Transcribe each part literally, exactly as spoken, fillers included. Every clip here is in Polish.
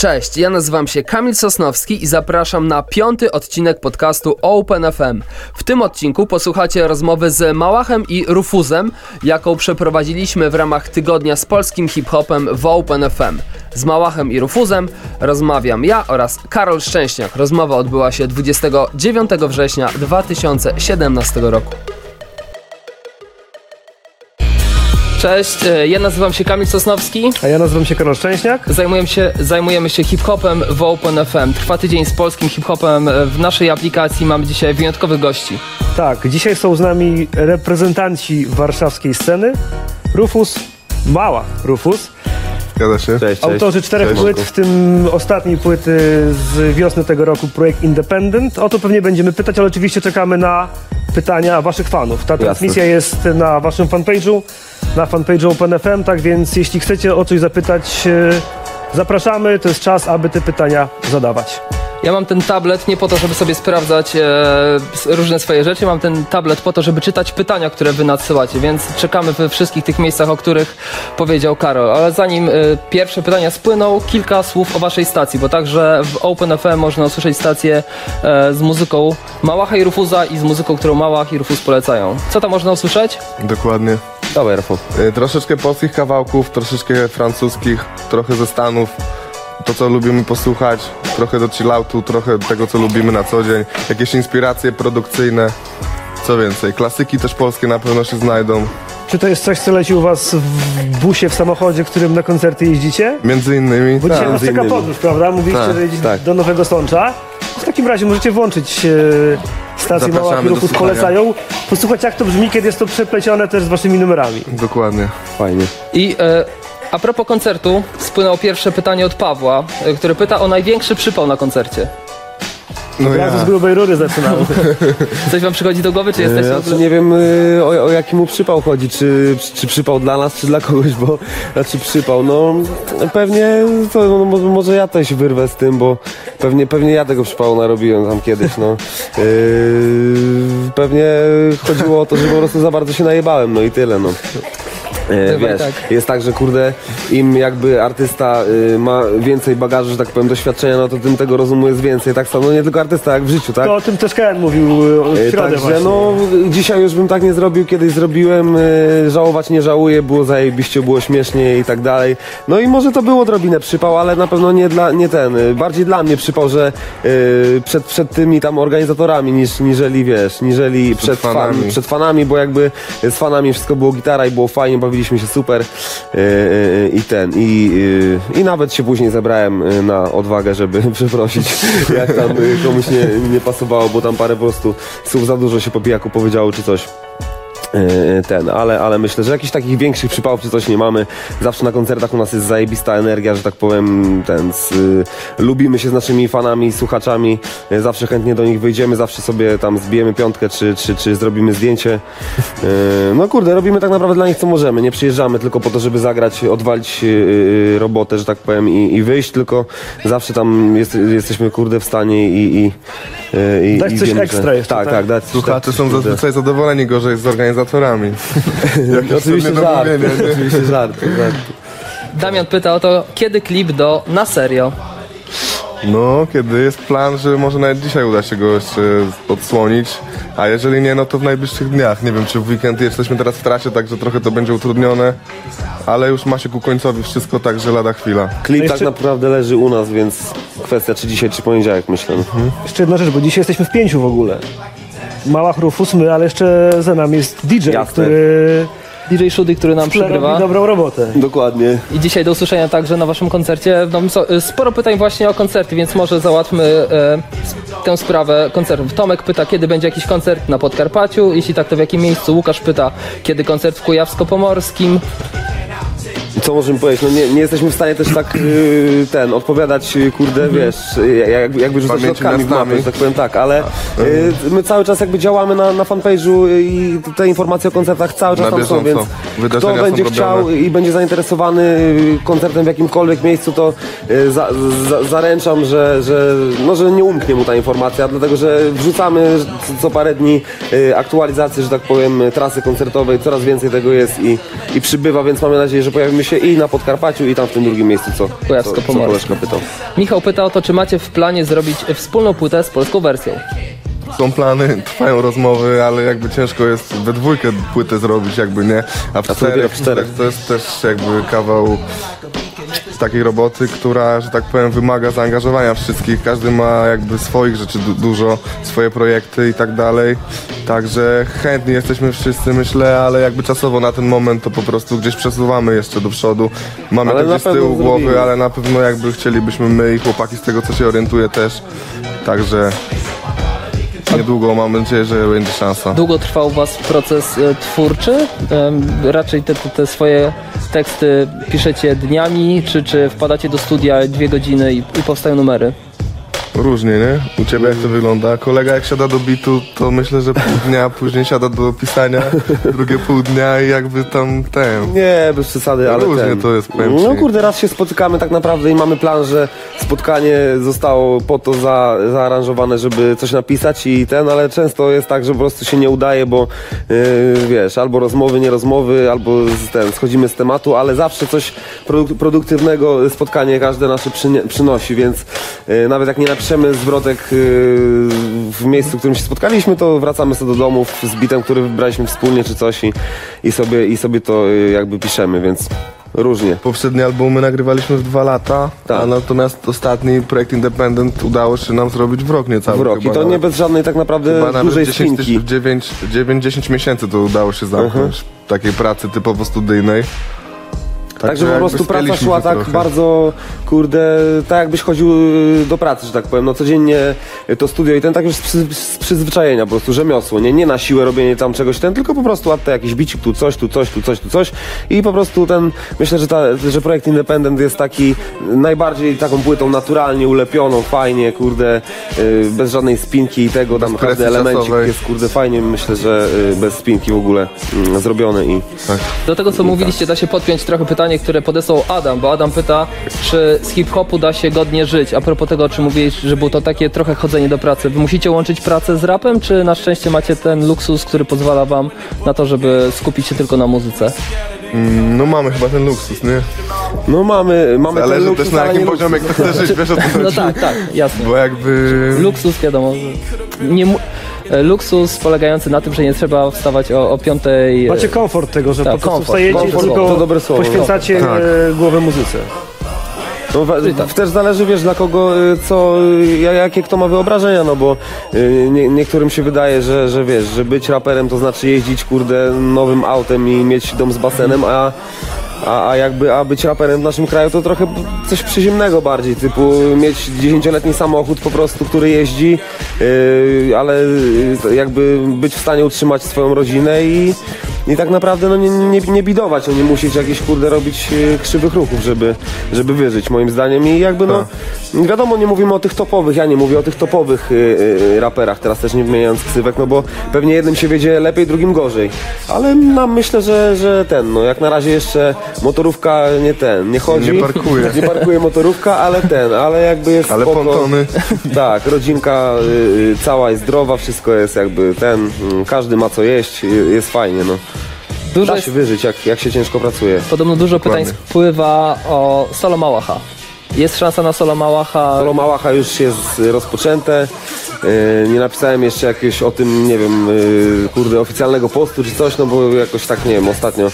Cześć, ja nazywam się Kamil Sosnowski i zapraszam na piąty odcinek podcastu Open F M. W tym odcinku posłuchacie rozmowy z Małachem i Rufuzem, jaką przeprowadziliśmy w ramach tygodnia z polskim hip-hopem w Open F M. Z Małachem i Rufuzem rozmawiam ja oraz Karol Szczęśniak. Rozmowa odbyła się dwudziestego dziewiątego września dwa tysiące siedemnastego roku. Cześć, ja nazywam się Kamil Sosnowski. A ja nazywam się Karol Szczęśniak. Zajmujemy się, zajmujemy się hip-hopem w Open F M. Trwa tydzień z polskim hip-hopem. W naszej aplikacji mamy dzisiaj wyjątkowych gości. Tak, dzisiaj są z nami reprezentanci warszawskiej sceny. Rufuz, Małach Rufuz. Zgadza się. Cześć, autorzy cześć, czterech cześć, płyt, w tym ostatniej płyty z wiosny tego roku, Projekt Independent. O to pewnie będziemy pytać, ale oczywiście czekamy na pytania waszych fanów. Ta transmisja jest na waszym fanpage'u, na fanpage'u Open F M, tak więc jeśli chcecie o coś zapytać, zapraszamy, to jest czas, aby te pytania zadawać. Ja mam ten tablet nie po to, żeby sobie sprawdzać e, różne swoje rzeczy, mam ten tablet po to, żeby czytać pytania, które wy nadsyłacie, więc czekamy we wszystkich tych miejscach, o których powiedział Karol. Ale zanim e, pierwsze pytania spłyną, kilka słów o waszej stacji, bo także w Open F M można usłyszeć stację e, z muzyką Małacha i Rufuza i z muzyką, którą Małach i Rufuz polecają. Co tam można usłyszeć? Dokładnie. Dawaj, Rufuz. E, troszeczkę polskich kawałków, troszeczkę francuskich, trochę ze Stanów. To, co lubimy posłuchać, trochę do chilloutu, trochę tego, co lubimy na co dzień, jakieś inspiracje produkcyjne, co więcej, klasyki też polskie na pewno się znajdą. Czy to jest coś, co leci u was w busie, w samochodzie, którym na koncerty jeździcie? Między innymi. Bo dzisiaj was taka podróż, prawda? Mówiliście, ta, że jeździć tak. do Nowego Sącza. W takim razie możecie włączyć yy, stację Małach i Rufuz polecają. Posłuchać, jak to brzmi, kiedy jest to przeplecione też z waszymi numerami. Dokładnie. Fajnie. I... Yy... A propos koncertu, spłynęło pierwsze pytanie od Pawła, który pyta o największy przypał na koncercie. No ja z grubej rury zaczynałem. Coś wam przychodzi do głowy, czy jesteś? Znaczy, nie wiem y, o, o jaki mu przypał chodzi, czy, czy przypał dla nas, czy dla kogoś, bo znaczy przypał, no pewnie to, no, może, może ja też wyrwę z tym, bo pewnie, pewnie ja tego przypału narobiłem tam kiedyś, no. Y, pewnie chodziło o to, że po prostu za bardzo się najebałem, no i tyle, no. E, wiesz, tak. Jest tak, że kurde, im jakby artysta y, ma więcej bagażu, że tak powiem, doświadczenia, no to tym tego rozumu jest więcej, tak samo, no nie tylko artysta, jak w życiu, tak? To o tym też Ken mówił w środę e, Także no, dzisiaj już bym tak nie zrobił, kiedyś zrobiłem, y, żałować nie żałuję, było zajebiście, było śmiesznie i tak dalej. No i może to było odrobinę przypał, ale na pewno nie dla, nie ten, y, bardziej dla mnie przypał, że y, przed, przed tymi tam organizatorami, niż, niżeli wiesz, niżeli przed, przed, fanami. Fan, przed fanami, bo jakby z fanami wszystko było gitara i było fajnie, bawili Byliśmy się super yy, yy, i ten i, yy, i nawet się później zebrałem na odwagę, żeby przeprosić, jak tam komuś nie, nie pasowało, bo tam parę po prostu słów za dużo się po pijaku powiedziało czy coś. Ten, ale, ale myślę, że jakichś takich większych przypałów czy coś nie mamy. Zawsze na koncertach u nas jest zajebista energia, że tak powiem, ten, z, y, lubimy się z naszymi fanami, słuchaczami, y, zawsze chętnie do nich wyjdziemy, zawsze sobie tam zbijemy piątkę czy, czy, czy zrobimy zdjęcie. Y, no kurde, robimy tak naprawdę dla nich co możemy, nie przyjeżdżamy tylko po to, żeby zagrać, odwalić y, robotę, że tak powiem i, i wyjść, tylko zawsze tam jest, jesteśmy kurde w stanie i... i, i dać i coś wiemy, ekstra że, jeszcze. Tak, tak, tak dać, słuchacze tak, są zazwyczaj zadowoleni gorzej z organizacji. Oczywiście żart, oczywiście żart. Damian pyta o to, kiedy klip do Na Serio? No, kiedy jest plan, że może nawet dzisiaj uda się go jeszcze odsłonić, a jeżeli nie, no to w najbliższych dniach. Nie wiem, czy w weekend jesteśmy teraz w trasie, także trochę to będzie utrudnione, ale już ma się ku końcowi wszystko, także lada chwila. Klip jeszcze... tak naprawdę leży u nas, więc kwestia czy dzisiaj, czy poniedziałek, myślę. Mhm. Jeszcze jedna rzecz, bo dzisiaj jesteśmy w pięciu w ogóle. Małach, Rufuz, my, ale jeszcze za nami jest D J, Jasne. który... D J Chudy, który nam przygrywa. Dobrą robotę. Dokładnie. I dzisiaj do usłyszenia także na waszym koncercie. No, sporo pytań właśnie o koncerty, więc może załatwmy e, tę sprawę koncertów. Tomek pyta, kiedy będzie jakiś koncert na Podkarpaciu, jeśli tak, to w jakim miejscu. Łukasz pyta, kiedy koncert w Kujawsko-Pomorskim. Co możemy powiedzieć? No nie, nie jesteśmy w stanie też tak yy, ten, odpowiadać, kurde, wiesz, jak, jakby rzucać środkami w mapy, że tak powiem tak, ale yy, my cały czas jakby działamy na, na fanpage'u i te informacje o koncertach cały czas na tam są, więc kto będzie chciał i będzie zainteresowany koncertem w jakimkolwiek miejscu, to yy, za, za, zaręczam, że, że, no, że nie umknie mu ta informacja, dlatego że wrzucamy co, co parę dni yy, aktualizację, że tak powiem, trasy koncertowej, coraz więcej tego jest i, i przybywa, więc mamy nadzieję, że pojawimy się i na Podkarpaciu, i tam w tym drugim miejscu, co, co, co koleżka pytał. Michał pyta o to, czy macie w planie zrobić wspólną płytę z polską wersją? Są plany, trwają rozmowy, ale jakby ciężko jest we dwójkę płytę zrobić, jakby nie, a w, a czterech, w czterech to jest też jakby kawał takiej roboty, która, że tak powiem, wymaga zaangażowania wszystkich. Każdy ma jakby swoich rzeczy du- dużo, swoje projekty i tak dalej. Także chętni jesteśmy wszyscy, myślę, ale jakby czasowo na ten moment to po prostu gdzieś przesuwamy jeszcze do przodu. Mamy to gdzieś z tyłu głowy, zrobimy. Ale na pewno jakby chcielibyśmy my i chłopaki z tego, co się orientuje też. Także niedługo, mam nadzieję, że będzie szansa. Długo trwał u was proces y, twórczy? Y, raczej te, te swoje teksty piszecie dniami, czy, czy wpadacie do studia dwie godziny i, i powstają numery? Różnie, nie? U ciebie jak to wygląda? Kolega jak siada do bitu, to myślę, że pół dnia, później siada do pisania, drugie pół dnia i jakby tam ten... Nie, bez przesady, ale różnie ten. To jest, powiem ci. No kurde, raz się spotykamy tak naprawdę i mamy plan, że spotkanie zostało po to za, zaaranżowane, żeby coś napisać i ten, ale często jest tak, że po prostu się nie udaje, bo yy, wiesz, albo rozmowy, nie rozmowy, albo z, ten, schodzimy z tematu, ale zawsze coś produk- produktywnego spotkanie każde nasze przynie- przynosi, więc yy, nawet jak nie napisamy zwrotek w miejscu, w którym się spotkaliśmy, to wracamy sobie do domów z bitem, który wybraliśmy wspólnie czy coś i, i, sobie, i sobie to jakby piszemy, więc różnie. Poprzednie albumy nagrywaliśmy w dwa lata, tak. A natomiast ostatni Projekt Independent udało się nam zrobić w rok niecały. W rok i to nie bez żadnej tak naprawdę dużej spinki. dziewięć dziesięć miesięcy to udało się zamknąć, uh-huh. Takiej pracy typowo studyjnej. Tak, Także po prostu praca szła tak trochę. Bardzo, kurde, tak jakbyś chodził do pracy, że tak powiem, no codziennie to studio i ten tak już z przyzwyczajenia po prostu, rzemiosło, nie, nie na siłę robienie tam czegoś ten, tylko po prostu ładne jakiś bicik, tu coś, tu coś, tu coś, tu coś i po prostu ten, myślę, że, ta, że Projekt Independent jest taki najbardziej taką płytą naturalnie ulepioną, fajnie, kurde, bez żadnej spinki i tego, tam każdy elemencik czasowej. Jest, kurde, fajnie, myślę, że bez spinki w ogóle zrobiony i... Tak. Do tego, co mówiliście, da się podpiąć trochę pytanie, które podesłał Adam, bo Adam pyta, czy z hip-hopu da się godnie żyć. A propos tego, o czym mówiłeś, że było to takie trochę chodzenie do pracy. Wy musicie łączyć pracę z rapem, czy na szczęście macie ten luksus, który pozwala wam na to, żeby skupić się tylko na muzyce? No mamy chyba ten luksus, nie? No mamy, mamy zależy ten luksus, też na jakim poziomie luksus. Kto chce żyć, wiesz o co chodzi? No tak, tak, jasne. Bo jakby... Luksus, wiadomo, nie mu... Luksus polegający na tym, że nie trzeba wstawać o, o piątej... Macie komfort tego, że tak, po prostu wstajecie i tylko poświęcacie tak. głowę muzyce. No, w, też zależy, wiesz, dla kogo, co, jakie kto ma wyobrażenia, no bo nie, niektórym się wydaje, że, że wiesz, że być raperem to znaczy jeździć, kurde, nowym autem i mieć dom z basenem, a... A, a jakby, a być raperem w naszym kraju to trochę coś przyziemnego bardziej, typu mieć dziesięcioletni samochód po prostu, który jeździ, yy, ale jakby być w stanie utrzymać swoją rodzinę i, i tak naprawdę no, nie, nie, nie bidować, no, nie musieć jakieś kurde robić krzywych ruchów, żeby, żeby wyżyć moim zdaniem i jakby no, wiadomo nie mówimy o tych topowych, ja nie mówię o tych topowych yy, raperach, teraz też nie wymieniając ksywek, no bo pewnie jednym się wiedzie lepiej, drugim gorzej, ale no, myślę, że, że ten, no jak na razie jeszcze motorówka nie ten, nie chodzi. Nie parkuje. Nie parkuje motorówka, ale ten, ale jakby jest ale spoko. Pontony. Tak, rodzinka y, cała jest zdrowa, wszystko jest jakby ten, y, każdy ma co jeść, y, jest fajnie, no. Dużo da się wyżyć, jak, jak się ciężko pracuje. Podobno dużo Dokładnie. Pytań spływa o solo Małacha. Jest szansa na solo Małacha? Solo Małacha już jest rozpoczęte. Yy, nie napisałem jeszcze jakiegoś o tym, nie wiem, yy, kurde, oficjalnego postu czy coś, no bo jakoś tak, nie wiem, ostatnio.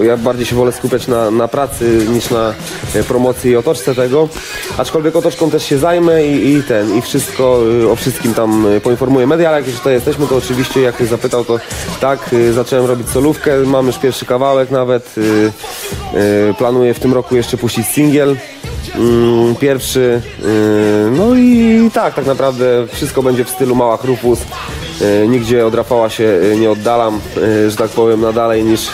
Yy, ja bardziej się wolę skupiać na, na pracy niż na yy, promocji i otoczce tego. Aczkolwiek otoczką też się zajmę i, i ten, i wszystko, yy, o wszystkim tam yy, poinformuję media, ale jak już tutaj jesteśmy, to oczywiście jak ktoś zapytał, to tak, yy, zacząłem robić solówkę, mam już pierwszy kawałek nawet. Yy, yy, planuję w tym roku jeszcze puścić singiel. Yy, pierwszy, yy, no i tak, tak naprawdę wszystko będzie w stylu Małach, Rufuz. Yy, nigdzie od Rafała się yy, nie oddalam, yy, że tak powiem, na dalej niż,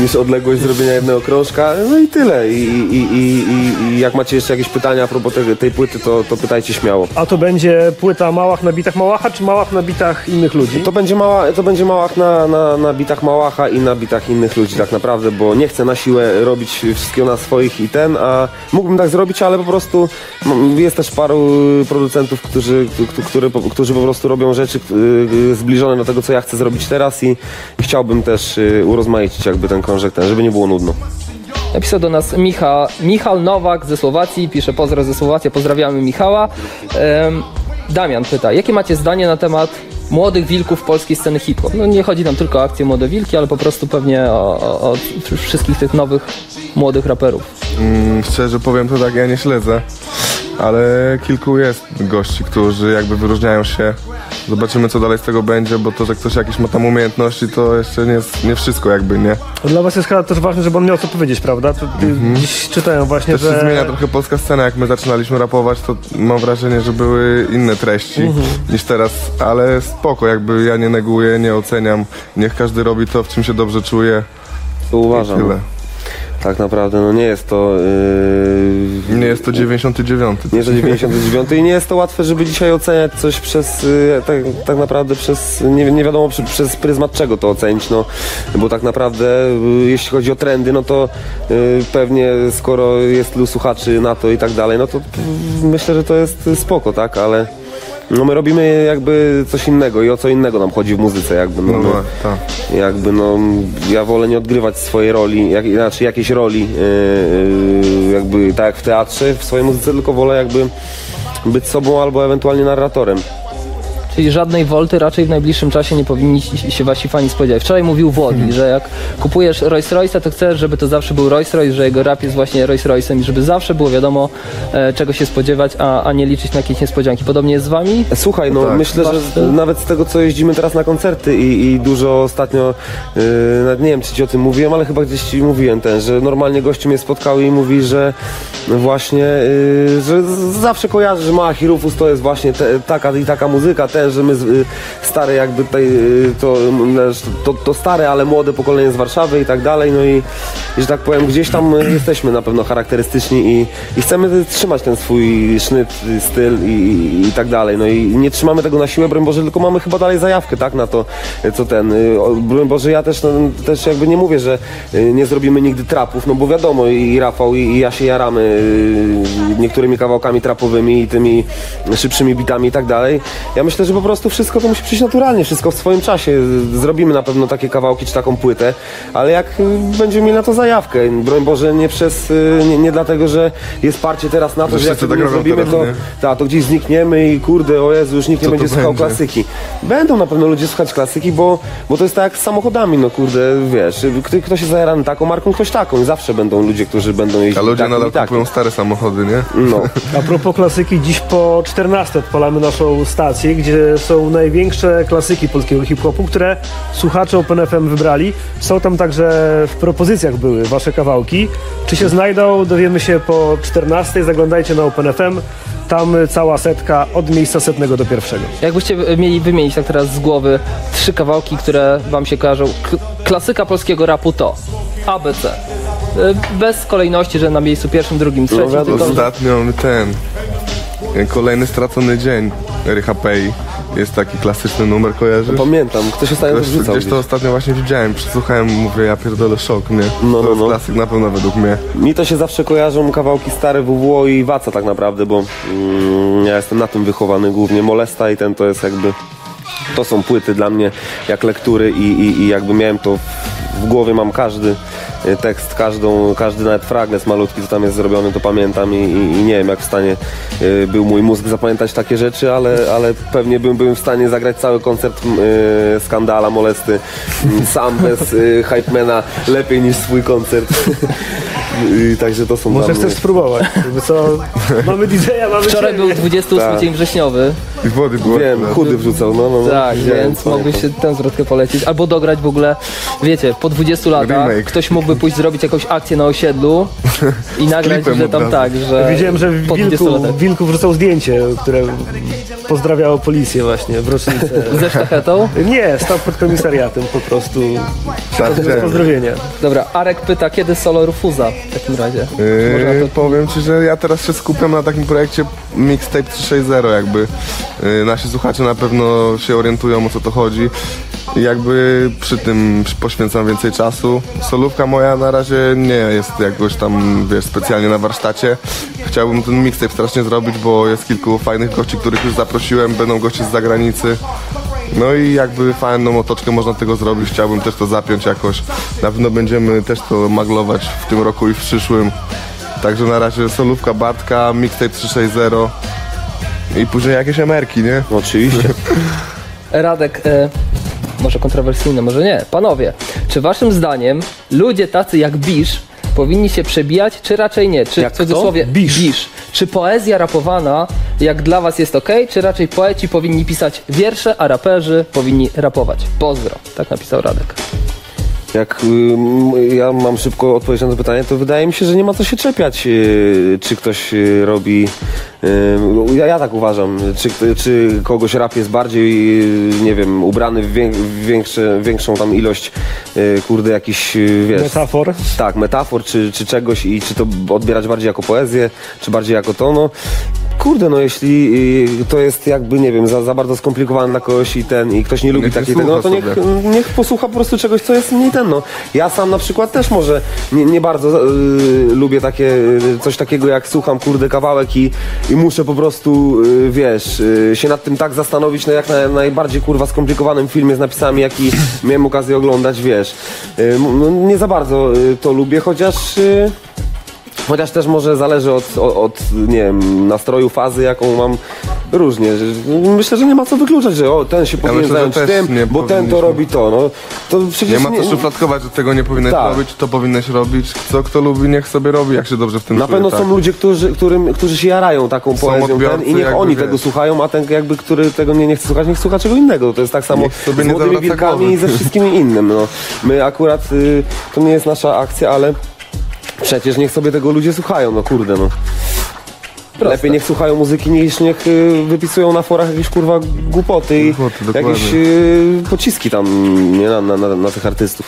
niż odległość zrobienia jednego krążka. No i tyle. I, i, i, i, i jak macie jeszcze jakieś pytania a propos tej, tej płyty, to, to pytajcie śmiało. A to będzie płyta Małach na bitach Małacha, czy Małach na bitach innych ludzi? To będzie, mała, to będzie Małach na, na, na bitach Małacha i na bitach innych ludzi tak naprawdę, bo nie chcę na siłę robić wszystkiego na swoich i ten, a mógłbym tak zrobić, ale po prostu jest też paru producentów, którzy, którzy, którzy po prostu robią rzeczy zbliżone do tego, co ja chcę zrobić teraz i chciałbym też urozmaicić jakby ten krążek, ten, żeby nie było nudno. Napisał do nas Micha, Michał Nowak ze Słowacji, pisze pozdro ze Słowacji, pozdrawiamy Michała. Damian pyta, jakie macie zdanie na temat młodych wilków polskiej sceny hip-hop? No nie chodzi nam tylko o akcję Młode Wilki, ale po prostu pewnie o, o, o wszystkich tych nowych, młodych raperów. Mm, szczerze powiem to tak, ja nie śledzę, ale kilku jest gości, którzy jakby wyróżniają się. Zobaczymy, co dalej z tego będzie, bo to, że ktoś jakieś ma tam umiejętności, to jeszcze nie, nie wszystko jakby, nie? Dla was jest chyba też ważne, żeby on miał co powiedzieć, prawda? Mm-hmm. Dziś czytają właśnie, też że... Też się zmienia trochę polska scena, jak my zaczynaliśmy rapować, to mam wrażenie, że były inne treści mm-hmm. niż teraz, ale spoko, jakby ja nie neguję, nie oceniam, niech każdy robi to, w czym się dobrze czuje. To uważam. I tyle. Tak naprawdę, no nie jest to... Yy, nie jest to dziewięćdziesiąty dziewiąty. Nie jest to dziewięćdziesiąty dziewiąty i nie jest to łatwe, żeby dzisiaj oceniać coś przez... Yy, tak, tak naprawdę przez... Nie, nie wiadomo przy, przez pryzmat czego to ocenić, no. Bo tak naprawdę, yy, jeśli chodzi o trendy, no to yy, pewnie skoro jest tylu słuchaczy na to i tak dalej, no to yy, myślę, że to jest spoko, tak, ale... No my robimy jakby coś innego i o co innego nam chodzi w muzyce jakby, no, no tak. Jakby no ja wolę nie odgrywać swojej roli, jak, znaczy jakiejś roli yy, jakby tak jak w teatrze, w swojej muzyce, tylko wolę jakby być sobą albo ewentualnie narratorem. Czyli żadnej wolty raczej w najbliższym czasie nie powinni się wasi fani spodziewać. Wczoraj mówił Włodzi, hmm. że jak kupujesz Royce Royce'a, to chcesz, żeby to zawsze był Royce Royce, że jego rap jest właśnie Royce Royce'em i żeby zawsze było wiadomo, e, czego się spodziewać, a, a nie liczyć na jakieś niespodzianki. Podobnie jest z wami? Słuchaj, no tak. Myślę, Wasz... że nawet z tego, co jeździmy teraz na koncerty i, i dużo ostatnio, yy, nie wiem, czy ci o tym mówiłem, ale chyba gdzieś ci mówiłem ten, że normalnie gościu mnie spotkały i mówi, że właśnie, yy, że zawsze kojarzy, że Małach i Rufuz to jest właśnie te, taka i taka muzyka, ten, że my stare jakby tutaj, to, to, to stare, ale młode pokolenie z Warszawy i tak dalej, no i, i że tak powiem, gdzieś tam jesteśmy na pewno charakterystyczni i, i chcemy trzymać ten swój sznyt, styl i, i, i tak dalej, no i nie trzymamy tego na siłę, broń Boże, tylko mamy chyba dalej zajawkę, tak, na to, co ten, broń Boże, ja też, no, też jakby nie mówię, że nie zrobimy nigdy trapów, no bo wiadomo, i Rafał i, i ja się jaramy niektórymi kawałkami trapowymi i tymi szybszymi bitami i tak dalej, ja myślę, że po prostu wszystko to musi przyjść naturalnie, wszystko w swoim czasie. Zrobimy na pewno takie kawałki czy taką płytę, ale jak będziemy mieli na to zajawkę, broń Boże, nie przez, nie, nie dlatego, że jest parcie teraz na to, że jak tego nie zrobimy, to, ta, to gdzieś znikniemy i kurde, o Jezu, już nikt nie będzie słuchał klasyki. Będą na pewno ludzie słuchać klasyki, bo, bo to jest tak jak z samochodami, no kurde, wiesz, ktoś jest zajarany taką marką, ktoś taką i zawsze będą ludzie, którzy będą jeździć. A ludzie nadal kupują stare samochody, nie? No. A propos klasyki, dziś po czternastej odpalamy naszą stację, gdzie są największe klasyki polskiego hip-hopu, które słuchacze Open F M wybrali. Są tam także w propozycjach były wasze kawałki. Czy się znajdą? Dowiemy się po czternastej. Zaglądajcie na Open F M. Tam cała setka od miejsca setnego do pierwszego. Jakbyście mieli wymienić tak teraz z głowy trzy kawałki, które wam się kojarzą. K- klasyka polskiego rapu to A B C. Bez kolejności, że na miejscu pierwszym, drugim, trzecim. No, tylko... Ostatnio ten... Kolejny stracony dzień R H P jest taki klasyczny numer, kojarzysz? Pamiętam, ktoś ostatnio ktoś, wrzucał. Gdzieś to ostatnio właśnie widziałem, przesłuchałem, mówię, ja pierdolę, szok, nie? No, to no, no. Klasyk na pewno według mnie. Mi to się zawsze kojarzą kawałki stare W W O i Waca tak naprawdę, bo mm, ja jestem na tym wychowany głównie. Molesta i ten to jest jakby... To są płyty dla mnie jak lektury i, i, i jakby miałem to... W głowie mam każdy tekst, każdą, każdy nawet fragment malutki, co tam jest zrobiony, to pamiętam i, i, i nie wiem, jak w stanie y, był mój mózg zapamiętać takie rzeczy, ale, ale pewnie bym, bym w stanie zagrać cały koncert y, Skandala, Molesty y, sam bez y, hypemana lepiej niż swój koncert. I także to są Możesz dla mnie... też spróbować. Co? Mamy D J-a, mamy Wczoraj ciebie. Był dwudziesty ósmy dzień wrześniowy. I wody było. Wiem, Chudy wrzucał. No, no, tak, no, więc mógłbyś się tę zwrotkę polecić. Albo dograć w ogóle, wiecie, po dwudziestu latach remake. Ktoś mógłby pójść zrobić jakąś akcję na osiedlu i nagrać, że tam tak, że... Widziałem, że w Wilku, Wilku wrzucał zdjęcie, które pozdrawiało policję właśnie w rocznicę. Ze sztachetą? Nie, stał pod komisariatem po prostu. Tak, pozdrowienia. Dobra, Arek pyta, kiedy solo Rufuza? W takim razie. Yy, to... Powiem ci, że ja teraz się skupiam na takim projekcie Mixtape trzysta sześćdziesiąt jakby. Yy, nasi słuchacze na pewno się orientują, o co to chodzi. I jakby przy tym poświęcam więcej czasu. Solówka moja na razie nie jest jakoś tam, wiesz, specjalnie na warsztacie. Chciałbym ten mixtape strasznie zrobić, bo jest kilku fajnych gości, których już zaprosiłem. Będą goście z zagranicy. No i jakby fajną otoczkę można tego zrobić, chciałbym też to zapiąć jakoś. Na pewno będziemy też to maglować w tym roku i w przyszłym. Także na razie solówka, Bartka, Mixtape trzysta sześćdziesiąt i później jakieś emerki, nie? Oczywiście. Radek, e, może kontrowersyjne, może nie. Panowie, czy waszym zdaniem ludzie tacy jak Bish powinni się przebijać, czy raczej nie? Czy jak w cudzysłowie Bish. Bish. Czy poezja rapowana jak dla was jest okej, okay, czy raczej poeci powinni pisać wiersze, a raperzy powinni rapować? Pozdro. Tak napisał Radek. Jak y, ja mam szybko odpowiedź na to pytanie, to wydaje mi się, że nie ma co się czepiać, y, czy ktoś y, robi... Y, ja, ja tak uważam, czy, czy kogoś rap jest bardziej, y, nie wiem, ubrany w, wiek, w większe, większą tam ilość, y, kurde, jakiś, y, wiesz... Metafor? Tak, metafor, czy, czy czegoś i czy to odbierać bardziej jako poezję, czy bardziej jako to, no... Kurde, no jeśli y, to jest jakby, nie wiem, za, za bardzo skomplikowane dla kogoś i ten, i ktoś nie lubi takiej tego, no to niech, niech posłucha po prostu czegoś, co jest nie ten, no. Ja sam na przykład też może nie, nie bardzo y, lubię takie, coś takiego jak słucham, kurde, kawałek i, i muszę po prostu, y, wiesz, y, się nad tym tak zastanowić, no jak na najbardziej, kurwa, skomplikowanym filmie z napisami, jaki miałem okazję oglądać, wiesz. Y, no, nie za bardzo y, to lubię, chociaż... Y, Chociaż też może zależy od, od, od, nie wiem, nastroju, fazy, jaką mam, różnie. Myślę, że nie ma co wykluczać, że o, ten się powinien ja myślę, zająć tym, bo ten to robi to. No, to przecież nie ma co szufladkować, że tego nie powinieneś tak. robić, to powinieneś robić. Co kto lubi, niech sobie robi, jak się dobrze w tym na czuje. Na pewno są tak. ludzie, którzy, którym, którzy się jarają taką są poezją odbiorcy, ten, i niech oni wie. tego słuchają, a ten jakby, który tego nie, nie chce słuchać, niech słucha czego innego. To jest tak samo sobie z młodymi wilkami i ze wszystkimi innym. No. My akurat, y, to nie jest nasza akcja, ale... Przecież niech sobie tego ludzie słuchają, no kurde, no. Proste. Lepiej niech słuchają muzyki, niż niech y, wypisują na forach jakieś, kurwa, głupoty i głupoty, jakieś y, pociski tam nie, na, na, na, na tych artystów.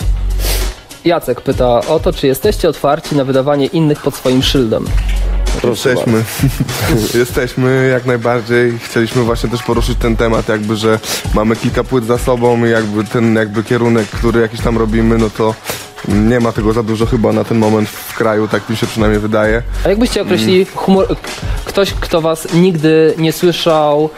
Jacek pyta o to, czy jesteście otwarci na wydawanie innych pod swoim szyldem? Proszę Jesteśmy. Jesteśmy jak najbardziej. Chcieliśmy właśnie też poruszyć ten temat, jakby, że mamy kilka płyt za sobą i jakby ten jakby kierunek, który jakiś tam robimy, no to nie ma tego za dużo chyba na ten moment w kraju, tak mi się przynajmniej wydaje. A jakbyście określili humor... Ktoś, kto was nigdy nie słyszał,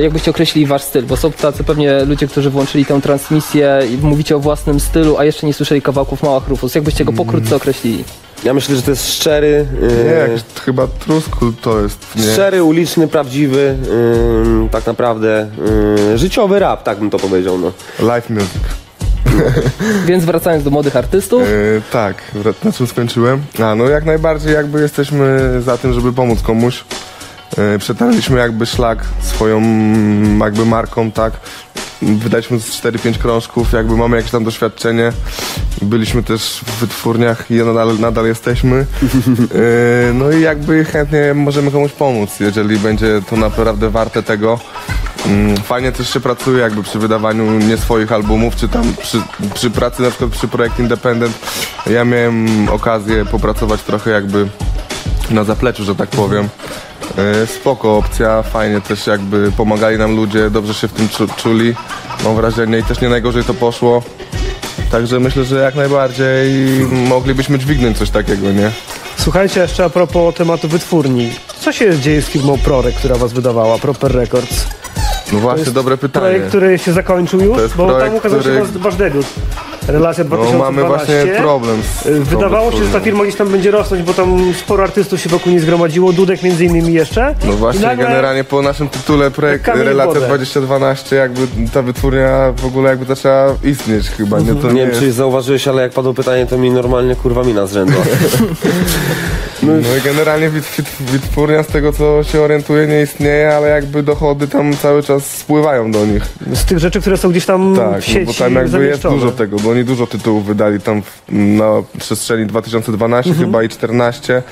jakbyście określili wasz styl? Bo są tacy pewnie ludzie, którzy włączyli tę transmisję i mówicie o własnym stylu, a jeszcze nie słyszeli kawałków Małach Rufuz. Jakbyście go pokrótce określili? Ja myślę, że to jest szczery... Yy, nie, chyba trusku to jest... Nie. Szczery, uliczny, prawdziwy, yy, tak naprawdę yy, życiowy rap, tak bym to powiedział. No. Live music. Więc wracając do młodych artystów? Yy, tak, na czym skończyłem? A no jak najbardziej jakby jesteśmy za tym, żeby pomóc komuś. Yy, przetarliśmy jakby szlak swoją jakby marką, tak? Wydaliśmy cztery pięć krążków, jakby mamy jakieś tam doświadczenie. Byliśmy też w wytwórniach i nadal, nadal jesteśmy. Yy, no i jakby chętnie możemy komuś pomóc, jeżeli będzie to naprawdę warte tego. Yy, fajnie też się pracuje jakby przy wydawaniu nie swoich albumów, czy tam przy, przy pracy, na przykład przy Projekt Independent. Ja miałem okazję popracować trochę jakby na zapleczu, że tak powiem. Spoko opcja, fajnie też jakby pomagali nam ludzie, dobrze się w tym czu czuli, mam wrażenie, i też nie najgorzej to poszło. Także myślę, że jak najbardziej moglibyśmy dźwignąć coś takiego, nie? Słuchajcie, jeszcze a propos tematu wytwórni. Co się dzieje z firmą Prorek, która was wydawała, Proper Records? No właśnie, dobre pytanie. Projekt, który się zakończył już, to jest bo projekt, tam ukazał który... się wasz debiut. Relacja dwa tysiące dwanaście. No, mamy właśnie problem. Z, Wydawało problem. się, że ta firma gdzieś tam będzie rosnąć, bo tam sporo artystów się wokół nie zgromadziło. Dudek między innymi jeszcze. No właśnie, nagle... generalnie po naszym tytule projekt Relacja dwa tysiące dwanaście jakby ta wytwórnia w ogóle jakby zaczęła istnieć chyba. Nie, to nie, nie wiem, jest... czy zauważyłeś, ale jak padło pytanie, to mi normalnie kurwa mina zrzędła. No i generalnie wytwórnia z tego, co się orientuje, nie istnieje, ale jakby dochody tam cały czas spływają do nich. Z tych rzeczy, które są gdzieś tam tak, w sieci no bo tam jakby jest dużo tego, bo oni dużo tytułów wydali tam na przestrzeni dwa tysiące dwanaście mhm. chyba i czternaście.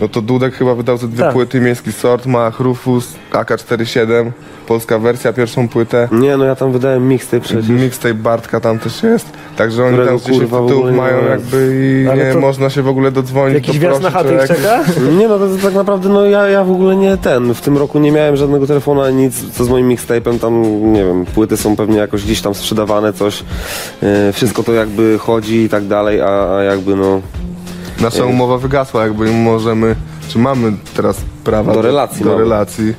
No to Dudek chyba wydał ze dwie tak. płyty, Miejski Sort, Małach Rufuz, A K czterdzieści siedem, polska wersja, pierwszą płytę. Nie, no ja tam wydałem mixtape przecież. Mixtape Bartka tam też jest, także oni Którego, tam gdzieś tytułów mają jakby i nie to... można się w ogóle dodzwonić. Jakiś wjazd na chatę ich czeka? Nie no, to, to tak naprawdę no ja, ja w ogóle nie ten, w tym roku nie miałem żadnego telefonu ani nic, co z moim mixtape'em tam, nie wiem, płyty są pewnie jakoś gdzieś tam sprzedawane, coś, yy, wszystko to jakby chodzi i tak dalej, a, a jakby no... Nasza umowa wygasła, jakby możemy, czy mamy teraz prawa do relacji, do, do relacji.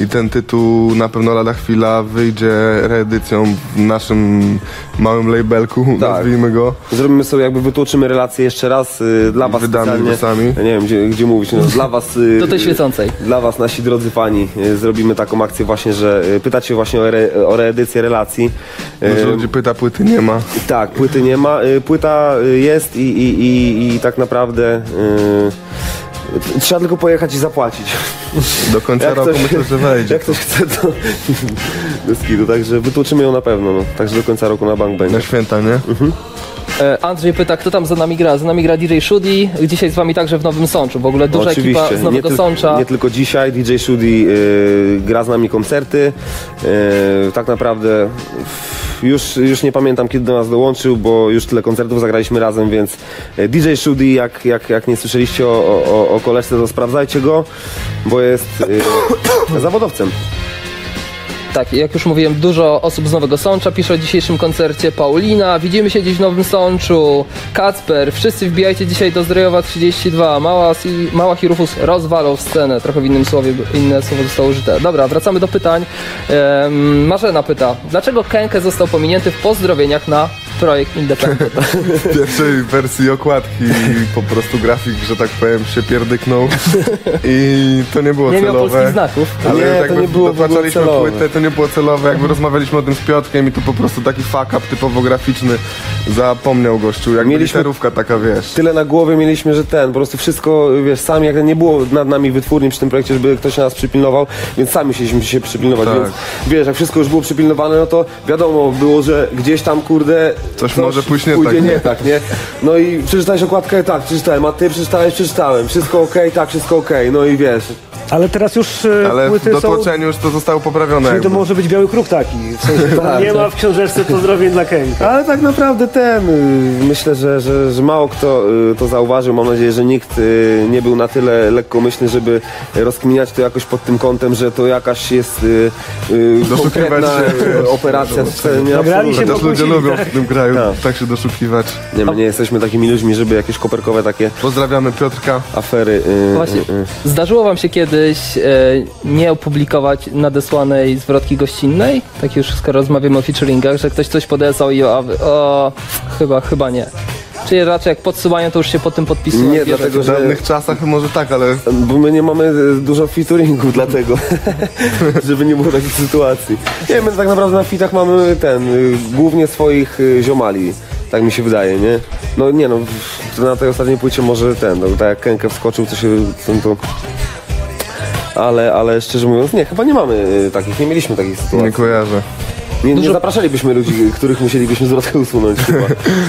i ten tytuł na pewno lada chwila wyjdzie reedycją w naszym małym labelku, tak. Nazwijmy go. Zrobimy sobie, jakby wytłoczymy relację jeszcze raz y, dla was specjalnie, nie wiem gdzie, gdzie mówić, no, dla was, y, do tej świecącej. Dla was, nasi drodzy fani, y, zrobimy taką akcję właśnie, że y, pytacie właśnie o, re, o reedycję relacji. Y, Dużo ludzi pyta, płyty nie ma. Y, tak, płyty nie ma, y, płyta jest i, i, i, i tak naprawdę... Y, Trzeba tylko pojechać i zapłacić. Do końca jak roku ktoś, myślę, że wejdzie. Jak ktoś chce, to do skidu, także wytłoczymy ją na pewno, no. Także do końca roku na bank będzie. Na święta, nie? Mhm. Andrzej pyta, kto tam za nami gra? Za nami gra D J Chudy, dzisiaj z wami także w Nowym Sączu, w ogóle duża Oczywiście. Ekipa z Nowego nie Sącza. Nie tylko dzisiaj, D J Chudy yy, gra z nami koncerty, yy, tak naprawdę już, już nie pamiętam kiedy do nas dołączył, bo już tyle koncertów zagraliśmy razem, więc D J Chudy, jak, jak, jak nie słyszeliście o, o, o koleżce, to sprawdzajcie go, bo jest yy, zawodowcem. Tak, jak już mówiłem, dużo osób z Nowego Sącza pisze o dzisiejszym koncercie. Paulina, widzimy się dziś w Nowym Sączu. Kacper, wszyscy wbijajcie dzisiaj do Zdrojowa trzydzieści dwa. Małach i Rufuz rozwalą scenę. Trochę w innym słowie, inne słowo zostało użyte. Dobra, wracamy do pytań. Ehm, Marzena pyta, dlaczego Kękę został pominięty w pozdrowieniach na Projekt Independent? W pierwszej wersji okładki po prostu grafik, że tak powiem, się pierdyknął i to nie było nie celowe. Nie miał polskich znaków. Ale nie, to nie było celowe. Płytę, to nie było celowe. Jakby rozmawialiśmy o tym z Piotrkiem i to po prostu taki fuck up typowo graficzny. Zapomniał gościu, jakby literówka taka, wiesz. Tyle na głowie mieliśmy, że ten, po prostu wszystko, wiesz, sami, jak nie było nad nami wytwórni przy tym projekcie, żeby ktoś nas przypilnował, więc sami chcieliśmy się przypilnować, tak. Więc wiesz, jak wszystko już było przypilnowane, no to wiadomo było, że gdzieś tam, kurde, Coś, coś może pójść nie pójdzie tak, nie, nie tak, nie? No i przeczytałeś okładkę, tak, przeczytałem, a ty przeczytałeś, przeczytałem, wszystko okej, okay, tak, wszystko okej, okay, no i wiesz. Ale teraz już Ale płyty w dotłoczeniu są... już to zostało poprawione. Czyli to może być biały kruk taki, w sensie to nie ma w książeczce pozdrowień dla Kęka. Ale tak naprawdę ten, myślę, że, że, że mało kto to zauważył, mam nadzieję, że nikt nie był na tyle lekkomyślny, żeby rozkminiać to jakoś pod tym kątem, że to jakaś jest konkretna operacja. Też ludzie lubią w tym kraju tak się doszukiwać. Nie, my nie jesteśmy takimi ludźmi, żeby jakieś koperkowe takie... Pozdrawiamy Piotrka. Afery. Właśnie, zdarzyło wam się kiedy Yy, nie opublikować nadesłanej zwrotki gościnnej? Tak już skoro rozmawiamy o featuringach, że ktoś coś podesłał i o, o chyba, chyba nie. Czyli raczej jak podsumają, to już się po tym podpisują. Nie, bierze, dlatego, że... W dawnych czasach może tak, ale... Bo my nie mamy dużo featuringów, dlatego, żeby nie było takich sytuacji. Nie, my tak naprawdę na fitach mamy ten, głównie swoich ziomali. Tak mi się wydaje, nie? No nie, no na tej ostatniej płycie może ten, no, tak jak Kękę wskoczył, to się... To... Ale, ale szczerze mówiąc, nie, chyba nie mamy takich, nie mieliśmy takich sytuacji. Nie kojarzę. Nie, nie zapraszalibyśmy ludzi, których musielibyśmy zwrotkę usunąć chyba.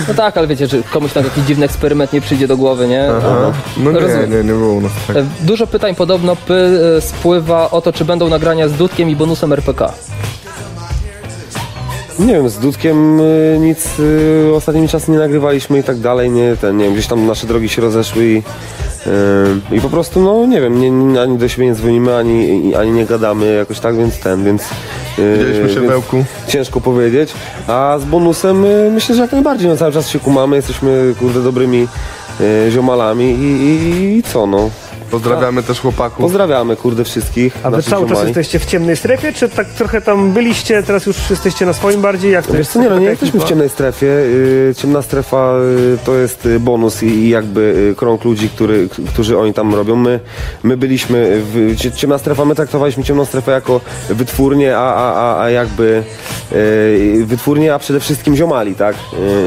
No tak, ale wiecie, że komuś tam jakiś dziwny eksperyment nie przyjdzie do głowy, nie? Aha. No, no nie, nie, nie było. No, tak. Dużo pytań podobno py, spływa o to, czy będą nagrania z Dudkiem i Bonusem R P K. Nie wiem, z Dudkiem nic ostatnimi czasy nie nagrywaliśmy i tak dalej, nie, ten, nie wiem, gdzieś tam nasze drogi się rozeszły i... Yy, I po prostu, no nie wiem, nie, ani do siebie nie dzwonimy, ani, ani nie gadamy jakoś tak, więc ten, więc... Yy, Widzieliśmy się więc bełku. Ciężko powiedzieć, a z Bonusem yy, myślę, że jak najbardziej, no cały czas się kumamy, jesteśmy kurde dobrymi yy, ziomalami i, i, i co no. Pozdrawiamy tak. też chłopaków. Pozdrawiamy kurde wszystkich. A wy cały czas jesteście w ciemnej strefie, czy tak trochę tam byliście, teraz już jesteście na swoim bardziej? Jak to Wiesz co, nie, no, nie jesteśmy w ciemnej strefie. Yy, ciemna strefa yy, to jest Bonus i, i jakby yy, krąg ludzi, który, którzy oni tam robią. My, my byliśmy, w, ciemna strefa, my traktowaliśmy ciemną strefę jako wytwórnię, a, a, a, a jakby yy, wytwórnię, a przede wszystkim ziomali, tak?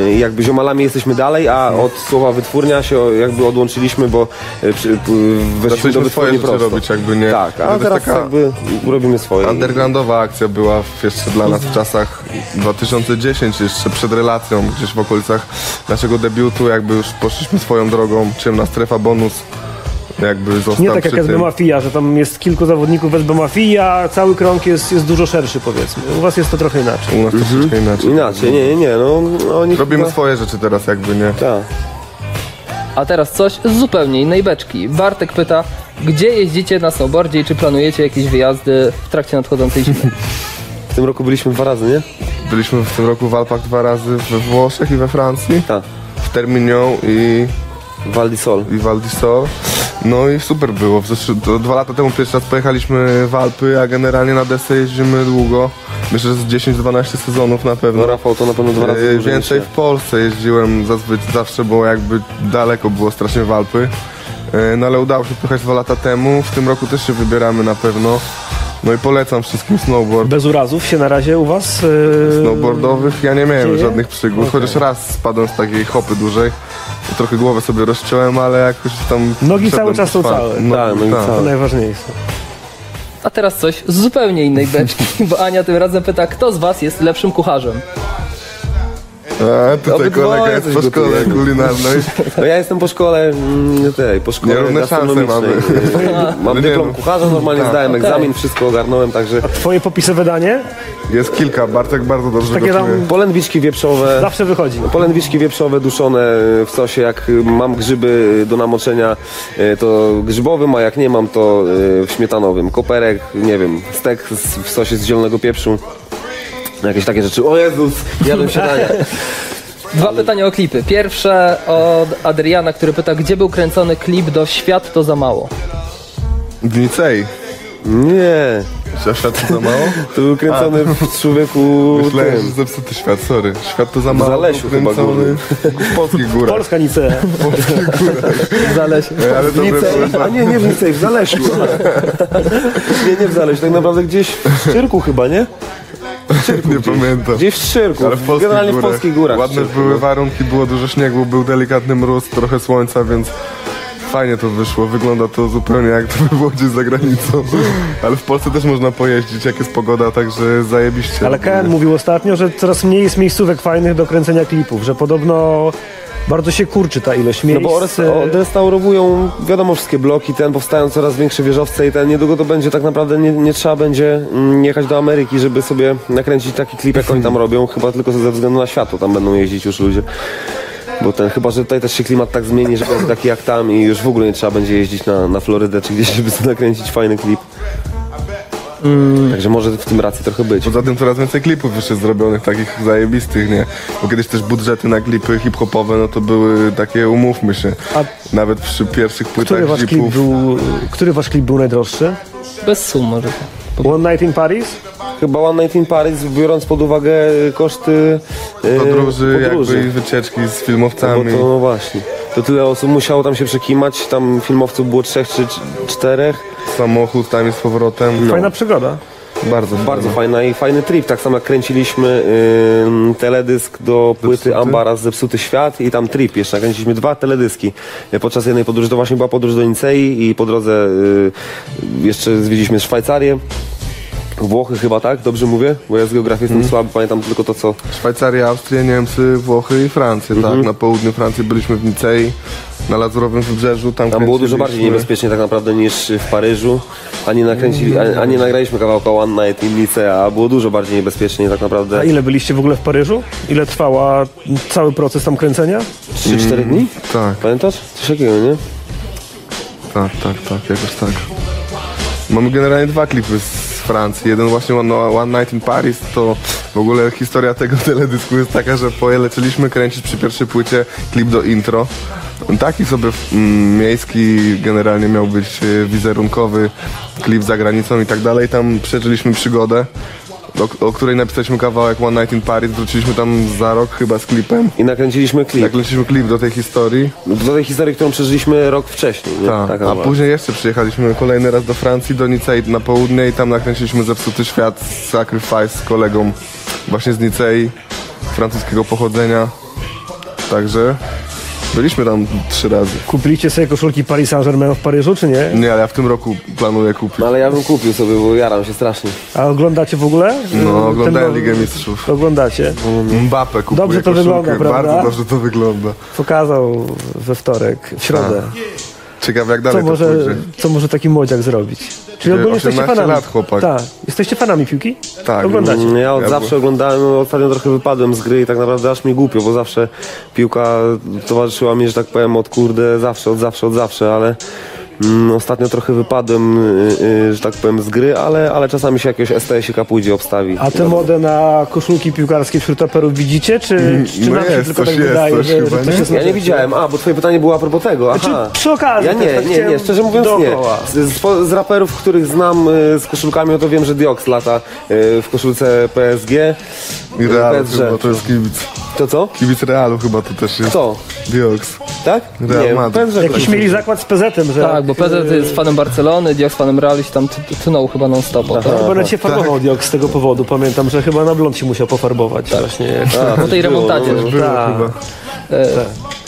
Yy, jakby ziomalami jesteśmy dalej, a od słowa wytwórnia się jakby odłączyliśmy, bo yy, przy, yy, zaczęliśmy swoje rzeczy prosto. robić, jakby nie. Tak, a teraz taka jakby robimy swoje. Undergroundowa akcja była jeszcze dla nas w czasach dwa tysiące dziesiątym, jeszcze przed relacją, gdzieś w okolicach naszego debiutu, jakby już poszliśmy swoją drogą, ciemna strefa, Bonus. Jakby został nie tak jak S B Mafia, że tam jest kilku zawodników S B Mafia, cały krąg jest, jest dużo szerszy, powiedzmy. U was jest to trochę inaczej. U nas mhm. troszeczkę inaczej. Inaczej, nie, nie, nie. No, oni robimy chyba... swoje rzeczy teraz jakby, nie? Tak. A teraz coś z zupełnie innej beczki. Bartek pyta, gdzie jeździcie na snowboardzie i czy planujecie jakieś wyjazdy w trakcie nadchodzącej zimy? W tym roku byliśmy dwa razy, nie? Byliśmy w tym roku w Alpach dwa razy, we Włoszech i we Francji. Tak. W Terminią i... Val di Sol. I Val di Sol. No i super było. To dwa lata temu pierwszy raz pojechaliśmy w Alpy, a generalnie na desce jeździmy długo. Myślę, że z dziesięć dwanaście sezonów na pewno. No Rafał, to na pewno dwa razy dłużej. Więcej w Polsce jeździłem zazwyczaj, zawsze, bo jakby daleko było strasznie w Alpy. No ale udało się pojechać dwa lata temu, w tym roku też się wybieramy na pewno. No i polecam wszystkim snowboard. Bez urazów się na razie u was? Yy... Snowboardowych ja nie miałem dzieje? żadnych przygód, okay. Chociaż raz spadłem z takiej hopy dużej. Trochę głowę sobie rozciąłem, ale jakoś tam... Nogi cały czas są całe. No, tak, nogi całe. To najważniejsze. A teraz coś z zupełnie innej beczki, bo Ania tym razem pyta, kto z was jest lepszym kucharzem? A, tutaj kolega jest po szkole kulinarnej. No ja jestem po szkole, mm, tej, po szkole gastronomicznej. Mam dyplom kucharza, normalnie tak, zdałem okay. egzamin, wszystko ogarnąłem, także... A twoje popisowe danie? Jest kilka, Bartek bardzo dobrze takie gotuje. Tam... Polędwiczki wieprzowe. Zawsze wychodzi. Polędwiczki wieprzowe duszone w sosie, jak mam grzyby do namoczenia, to grzybowym, a jak nie mam, to śmietanowym. Koperek, nie wiem, stek w sosie z zielonego pieprzu. Jakieś takie rzeczy. O Jezus, jadłem się dania. Dwa pytania o klipy. Pierwsze od Adriana, który pyta, gdzie był kręcony klip do Świat to za mało? W Nicei. Nie. Świat to za mało? To był kręcony A, w człowieku... Myślałem, że Zepsuty Świat, sorry. Świat to za mało. W Zalesiu chyba góry. W polskich górach. Polska Nicea. W polskich górach. W Zalesiu. Ale w Nicei. A nie, nie w Nicei, w Zalesiu. Nie, nie w Zalesiu. Tak naprawdę gdzieś w Cyrku chyba, nie? Cyrku, nie gdzieś. Pamiętam. Gdzieś w Cyrku, ale w polskich generalnie górach. W polskich górach. Ładne w były warunki, było dużo śniegu, był delikatny mróz, trochę słońca, więc fajnie to wyszło. Wygląda to zupełnie jak to by było gdzieś za granicą. Ale w Polsce też można pojeździć, jak jest pogoda, także zajebiście. Ale Ken mówił ostatnio, że coraz mniej jest miejscówek fajnych do kręcenia klipów, że podobno... Bardzo się kurczy ta ilość miejsc. No bo odrestaurowują, wiadomo, wszystkie bloki, ten powstają coraz większe wieżowce i ten niedługo to będzie, tak naprawdę nie, nie trzeba będzie jechać do Ameryki, żeby sobie nakręcić taki klip, jak oni tam robią, chyba tylko ze względu na światło tam będą jeździć już ludzie. Bo ten, chyba, że tutaj też się klimat tak zmieni, że będzie taki jak tam i już w ogóle nie trzeba będzie jeździć na, na Florydę czy gdzieś, żeby sobie nakręcić fajny klip. Mm. Także może w tym racji trochę być. Poza tym coraz więcej klipów jeszcze zrobionych, takich zajebistych, nie? Bo kiedyś też budżety na klipy hip-hopowe, no to były takie, umówmy się. A nawet przy pierwszych płytach który wasz klip był, Który wasz klip był najdroższy? Bez sum może. One Night in Paris? Chyba One Night in Paris, biorąc pod uwagę koszty e, podróży, podróży. Jakby wycieczki z filmowcami. No, to, no właśnie. To tyle osób musiało tam się przekimać, tam filmowców było trzech czy czterech. Samochód tam jest z powrotem. No. Fajna przygoda. Bardzo, bardzo fajna i fajny trip. Tak samo jak kręciliśmy yy, teledysk do płyty Zepsuty? Ambara z Zepsuty Świat i tam trip jeszcze. Kręciliśmy dwa teledyski podczas jednej podróży. To właśnie była podróż do Nicei i po drodze yy, jeszcze zwiedziliśmy Szwajcarię. Włochy chyba, tak? Dobrze mówię? Bo ja z geografii jestem mm. słaby, pamiętam tylko to, co... Szwajcaria, Austria, Niemcy, Włochy i Francję, mm-hmm. tak? Na południu Francji byliśmy w Nicei, na Lazurowym Wybrzeżu, tam Tam było dużo bardziej niebezpiecznie tak naprawdę niż w Paryżu, a nie, nakręci... a, a nie nagraliśmy kawałka One Night in Nicea, a było dużo bardziej niebezpiecznie tak naprawdę. A ile byliście w ogóle w Paryżu? Ile trwała cały proces tam kręcenia? trzy cztery mm, dni? Tak. Pamiętasz? Coś takiego, nie? Tak, tak, tak, jakoś tak. Mamy generalnie dwa klipy z Francji. Jeden właśnie One, One Night in Paris, to w ogóle historia tego teledysku jest taka, że poleciliśmy kręcić przy pierwszej płycie klip do intro. Taki sobie mm, miejski, generalnie miał być wizerunkowy, klip za granicą i tak dalej. Tam przeżyliśmy przygodę, o, o której napisaliśmy kawałek One Night in Paris, wróciliśmy tam za rok chyba z klipem. I nakręciliśmy klip. Nakręciliśmy klip do tej historii. Do tej historii, którą przeżyliśmy rok wcześniej. Nie? Ta. Tak, a właśnie. Później jeszcze przyjechaliśmy kolejny raz do Francji, do Nicei na południe i tam nakręciliśmy Zepsuty Świat, Sacrifice z kolegą właśnie z Nicei, francuskiego pochodzenia. Także... Byliśmy tam trzy razy. Kupiliście sobie koszulki Paris Saint-Germain w Paryżu, czy nie? Nie, ale ja w tym roku planuję kupić. No, ale ja bym kupił sobie, bo jaram się strasznie. A oglądacie w ogóle? No, oglądają Ligę Mistrzów. Oglądacie? Mbappé kupuje dobrze to koszulkę. Wygląda, prawda? Bardzo dobrze to wygląda. Pokazał we wtorek, w środę. Ta. Ciekawe jak dalej co to może, pójdzie. Co może taki młodziak zrobić? Czyli ogólnie jesteście fanami. osiemnaście lat chłopak. Tak. Jesteście fanami piłki? Tak. Oglądacie? No, ja od ja zawsze by... oglądałem, ostatnio trochę wypadłem z gry i tak naprawdę aż mi głupio, bo zawsze piłka towarzyszyła mi, że tak powiem, od kurde zawsze, od zawsze, od zawsze, ale Ostatnio trochę wypadłem, że tak powiem, z gry, ale, ale czasami się jakieś S T S-ika pójdzie obstawi. A tę modę na koszulki piłkarskie wśród raperów widzicie, czy, mm, czy no nam jest, się tylko tak jest, wydaje? Że, że nie? Jest ja nie widziałem, a bo twoje pytanie było a propos tego. Aha. Znaczy, przy okazji. Ja nie, tak nie, nie, szczerze mówiąc dookoła. nie. Z, z, z raperów, których znam z koszulkami, no to wiem, że Dioks lata w koszulce P S G. I Real, chyba to jest kibic. To co? Kibic Realu chyba to też jest. Co? Dioks. Tak? Real nie, jakiś mieli zakład z P Z-em, że... Tak, bo P Z jest fanem Barcelony, Dioks fanem Realu się tam tynął chyba non-stop. Tak? Chyba na się farbował Dioks z tego powodu, pamiętam, że chyba na blond się musiał pofarbować. Tak. Właśnie. A, po tej remontadzie. Było, było chyba. E, tak.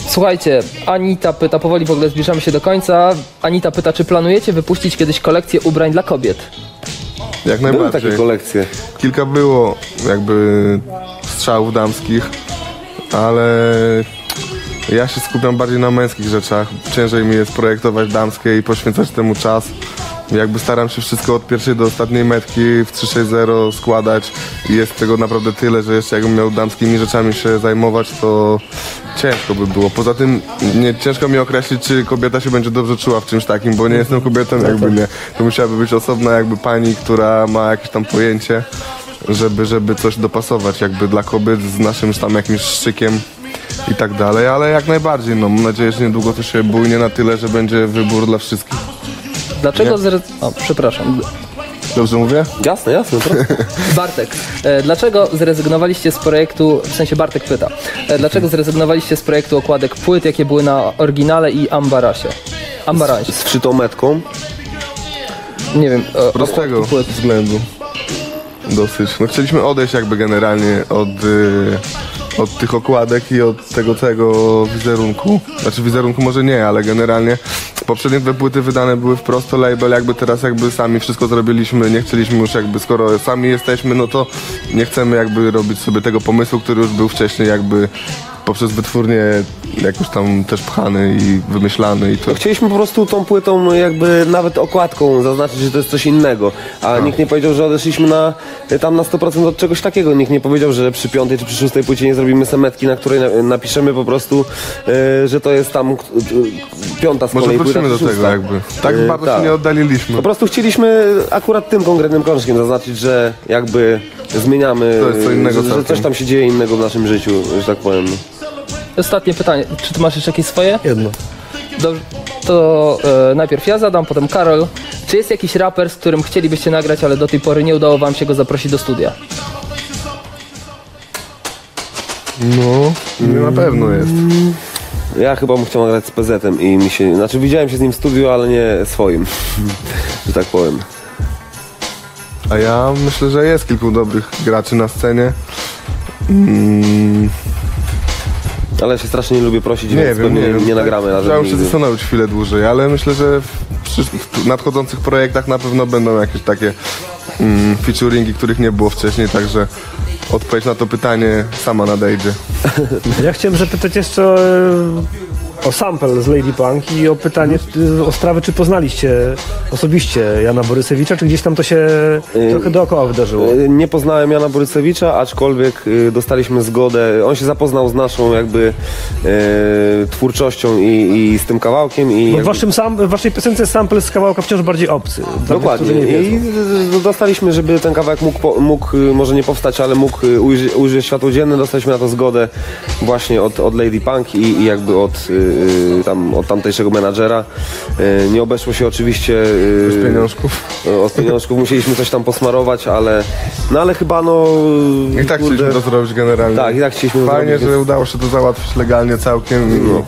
Słuchajcie, Anita pyta, powoli w ogóle zbliżamy się do końca. Anita pyta, czy planujecie wypuścić kiedyś kolekcję ubrań dla kobiet? Jak najbardziej. Były takie kolekcje. Kilka było jakby strzałów damskich, ale ja się skupiam bardziej na męskich rzeczach. Ciężej mi jest projektować damskie i poświęcać temu czas. Jakby staram się wszystko od pierwszej do ostatniej metki w trzysta sześćdziesiąt składać i jest tego naprawdę tyle, że jeszcze jakbym miał damskimi rzeczami się zajmować, to ciężko by było. Poza tym nie, ciężko mi określić, czy kobieta się będzie dobrze czuła w czymś takim, bo nie jestem kobietą, jakby nie. To musiałaby być osobna jakby pani, która ma jakieś tam pojęcie, żeby, żeby coś dopasować jakby dla kobiet z naszym tam jakimś szczykiem i tak dalej, ale jak najbardziej, no mam nadzieję, że niedługo to się bujnie na tyle, że będzie wybór dla wszystkich. Dlaczego zre... O, przepraszam. Dobrze mówię? Jasne, jasne. Bartek, e, dlaczego zrezygnowaliście z projektu, w sensie Bartek pyta, e, dlaczego zrezygnowaliście z projektu okładek płyt, jakie były na oryginale i ambarasie? Ambaransie. Z, z przytometką? Nie wiem. E, Prostego płyt. Względu. Dosyć. No chcieliśmy odejść jakby generalnie od... Yy... od tych okładek i od tego tego wizerunku. Znaczy wizerunku może nie, ale generalnie poprzednie dwie płyty wydane były w Prosto Label, jakby teraz jakby sami wszystko zrobiliśmy, nie chcieliśmy już jakby, skoro sami jesteśmy, no to nie chcemy jakby robić sobie tego pomysłu, który już był wcześniej jakby poprzez wytwórnię jakoś tam też pchany i wymyślany i to. No chcieliśmy po prostu tą płytą jakby nawet okładką zaznaczyć, że to jest coś innego, a, a. nikt nie powiedział, że odeszliśmy na, tam na sto procent od czegoś takiego, nikt nie powiedział, że przy piątej czy przy szóstej płycie nie zrobimy semetki, na której na, napiszemy po prostu, e, że to jest tam e, piąta z kolei płyta, do szósta. Tego jakby. Tak e, bardzo ta. się nie oddaliliśmy. Po prostu chcieliśmy akurat tym konkretnym krążkiem zaznaczyć, że jakby zmieniamy, to jest co innego, że, że coś tam się dzieje innego w naszym życiu, że tak powiem. Ostatnie pytanie. Czy ty masz jeszcze jakieś swoje? Jedno. Dobrze, to e, najpierw ja zadam, potem Karol. Czy jest jakiś raper, z którym chcielibyście nagrać, ale do tej pory nie udało wam się go zaprosić do studia? No, mm. na pewno jest. Ja chyba bym chciał nagrać z P Z-em i mi się... Znaczy widziałem się z nim w studiu, ale nie swoim, że tak powiem. A ja myślę, że jest kilku dobrych graczy na scenie. Mm. Ale się strasznie nie lubię prosić, nie więc wiem, nie, nie, nie nagramy. Tak, chciałem się zastanowić chwilę dłużej, ale myślę, że w, w nadchodzących projektach na pewno będą jakieś takie mm, featuringi, których nie było wcześniej, także odpowiedź na to pytanie sama nadejdzie. Ja chciałem zapytać jeszcze o, o sample z Lady Punk i o pytanie o sprawę, czy poznaliście osobiście Jana Borysewicza, czy gdzieś tam to się trochę dookoła wydarzyło? Nie poznałem Jana Borysewicza, aczkolwiek dostaliśmy zgodę, on się zapoznał z naszą jakby e, twórczością i, i z tym kawałkiem. I jakby... w, waszym sam, w waszej piosence sample z kawałka wciąż bardziej obcy. Dokładnie. I dostaliśmy, żeby ten kawałek mógł, mógł może nie powstać, ale mógł ujrzeć, ujrzeć światło dzienne, dostaliśmy na to zgodę właśnie od, od Lady Punk i, i jakby od Yy, tam, od tamtejszego menadżera. Yy, nie obeszło się oczywiście yy, od pieniążków. Yy, od pieniążków musieliśmy coś tam posmarować, ale no ale chyba no... Yy, I tak kurde, chcieliśmy to zrobić generalnie. Tak, i tak chcieliśmy Fajnie, zrobić, że więc... udało się to załatwić legalnie całkiem. No.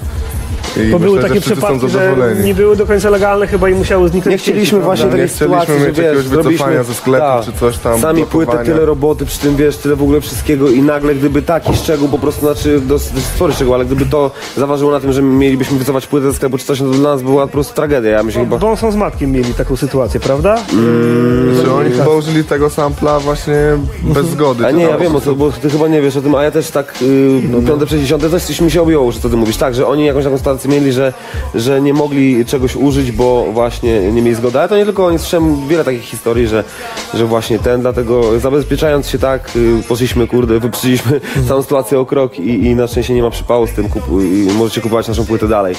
I bo były takie przypadki, że nie były do końca legalne chyba i musiały zniknąć. Nie chcieliśmy właśnie no, takiej sytuacji, mieć że wiesz, wycofania ze sklepu ta, czy coś tam. Sami blokowania. Płytę, tyle roboty przy tym, wiesz, tyle w ogóle wszystkiego i nagle gdyby taki szczegół po prostu, znaczy dosyć spory szczegół, ale gdyby to zaważyło na tym, że mielibyśmy wycofać płytę ze sklepu czy coś, no to dla nas była po prostu tragedia. Ja myślę, bo, bo są z matkiem mieli taką sytuację, prawda? Mm, że oni chyba użyli tego sampla właśnie bez zgody. A nie, ja wiem o to, bo ty chyba nie wiesz o tym, a ja też tak piąte sześćdziesiąte coś mi się objęło, że co ty mówisz, tak, że oni jakąś taką stację wszyscy mieli, że, że nie mogli czegoś użyć, bo właśnie nie mieli zgody. Ale to nie tylko oni, słyszałem wiele takich historii, że, że właśnie ten, dlatego zabezpieczając się tak, poszliśmy, kurde, wyprzedziliśmy całą sytuację o krok i, i na szczęście nie ma przypału z tym, kupu, i możecie kupować naszą płytę dalej.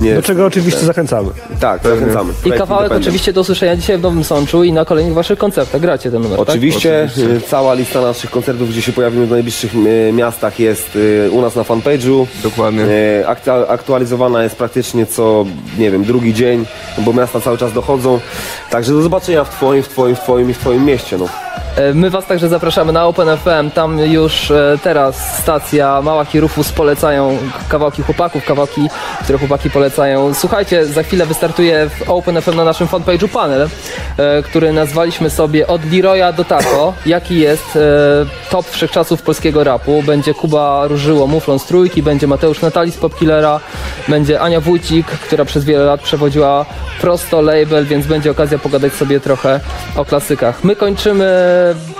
Nie, do czego oczywiście tak. zachęcamy. Tak, zachęcamy. I kawałek oczywiście do usłyszenia dzisiaj w Nowym Sączu i na kolejnych waszych koncertach. Gracie ten numer, oczywiście, tak? Oczywiście. Cała lista naszych koncertów, gdzie się pojawimy w najbliższych miastach, jest u nas na fanpage'u. Dokładnie. Aktualizowana jest praktycznie co, nie wiem, drugi dzień, bo miasta cały czas dochodzą. Także do zobaczenia w twoim, w twoim, w twoim i w twoim mieście. No. My was także zapraszamy na Open F M. Tam już teraz stacja Małach i Rufuz polecają kawałki chłopaków, kawałki, które chłopaki polecają. Słuchajcie, za chwilę wystartuje w Open F M na naszym fanpage'u panel, który nazwaliśmy sobie Od Leroya do Taco. Jaki jest top wszechczasów polskiego rapu? Będzie Kuba Różyło, Muflon z Trójki, będzie Mateusz Natali z Popkillera, będzie Ania Wójcik, która przez wiele lat przewodziła Prosto Label, więc będzie okazja pogadać sobie trochę o klasykach. My kończymy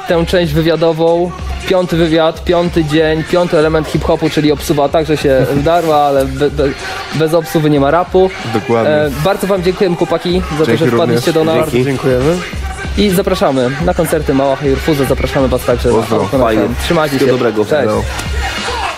tę część wywiadową, piąty wywiad, piąty dzień, piąty element hip-hopu, czyli obsuwa także się wdarła, ale be, be, bez obsuwy nie ma rapu. Dokładnie. E, bardzo wam dziękuję, chłopaki, za Dzięki to, że wpadliście do nas. Bardzo dziękujemy. I zapraszamy na koncerty Małacha i Rufuza, zapraszamy was także. Pozdro, na fajnie. Trzymajcie się. Wszystkiego dobrego. Cześć.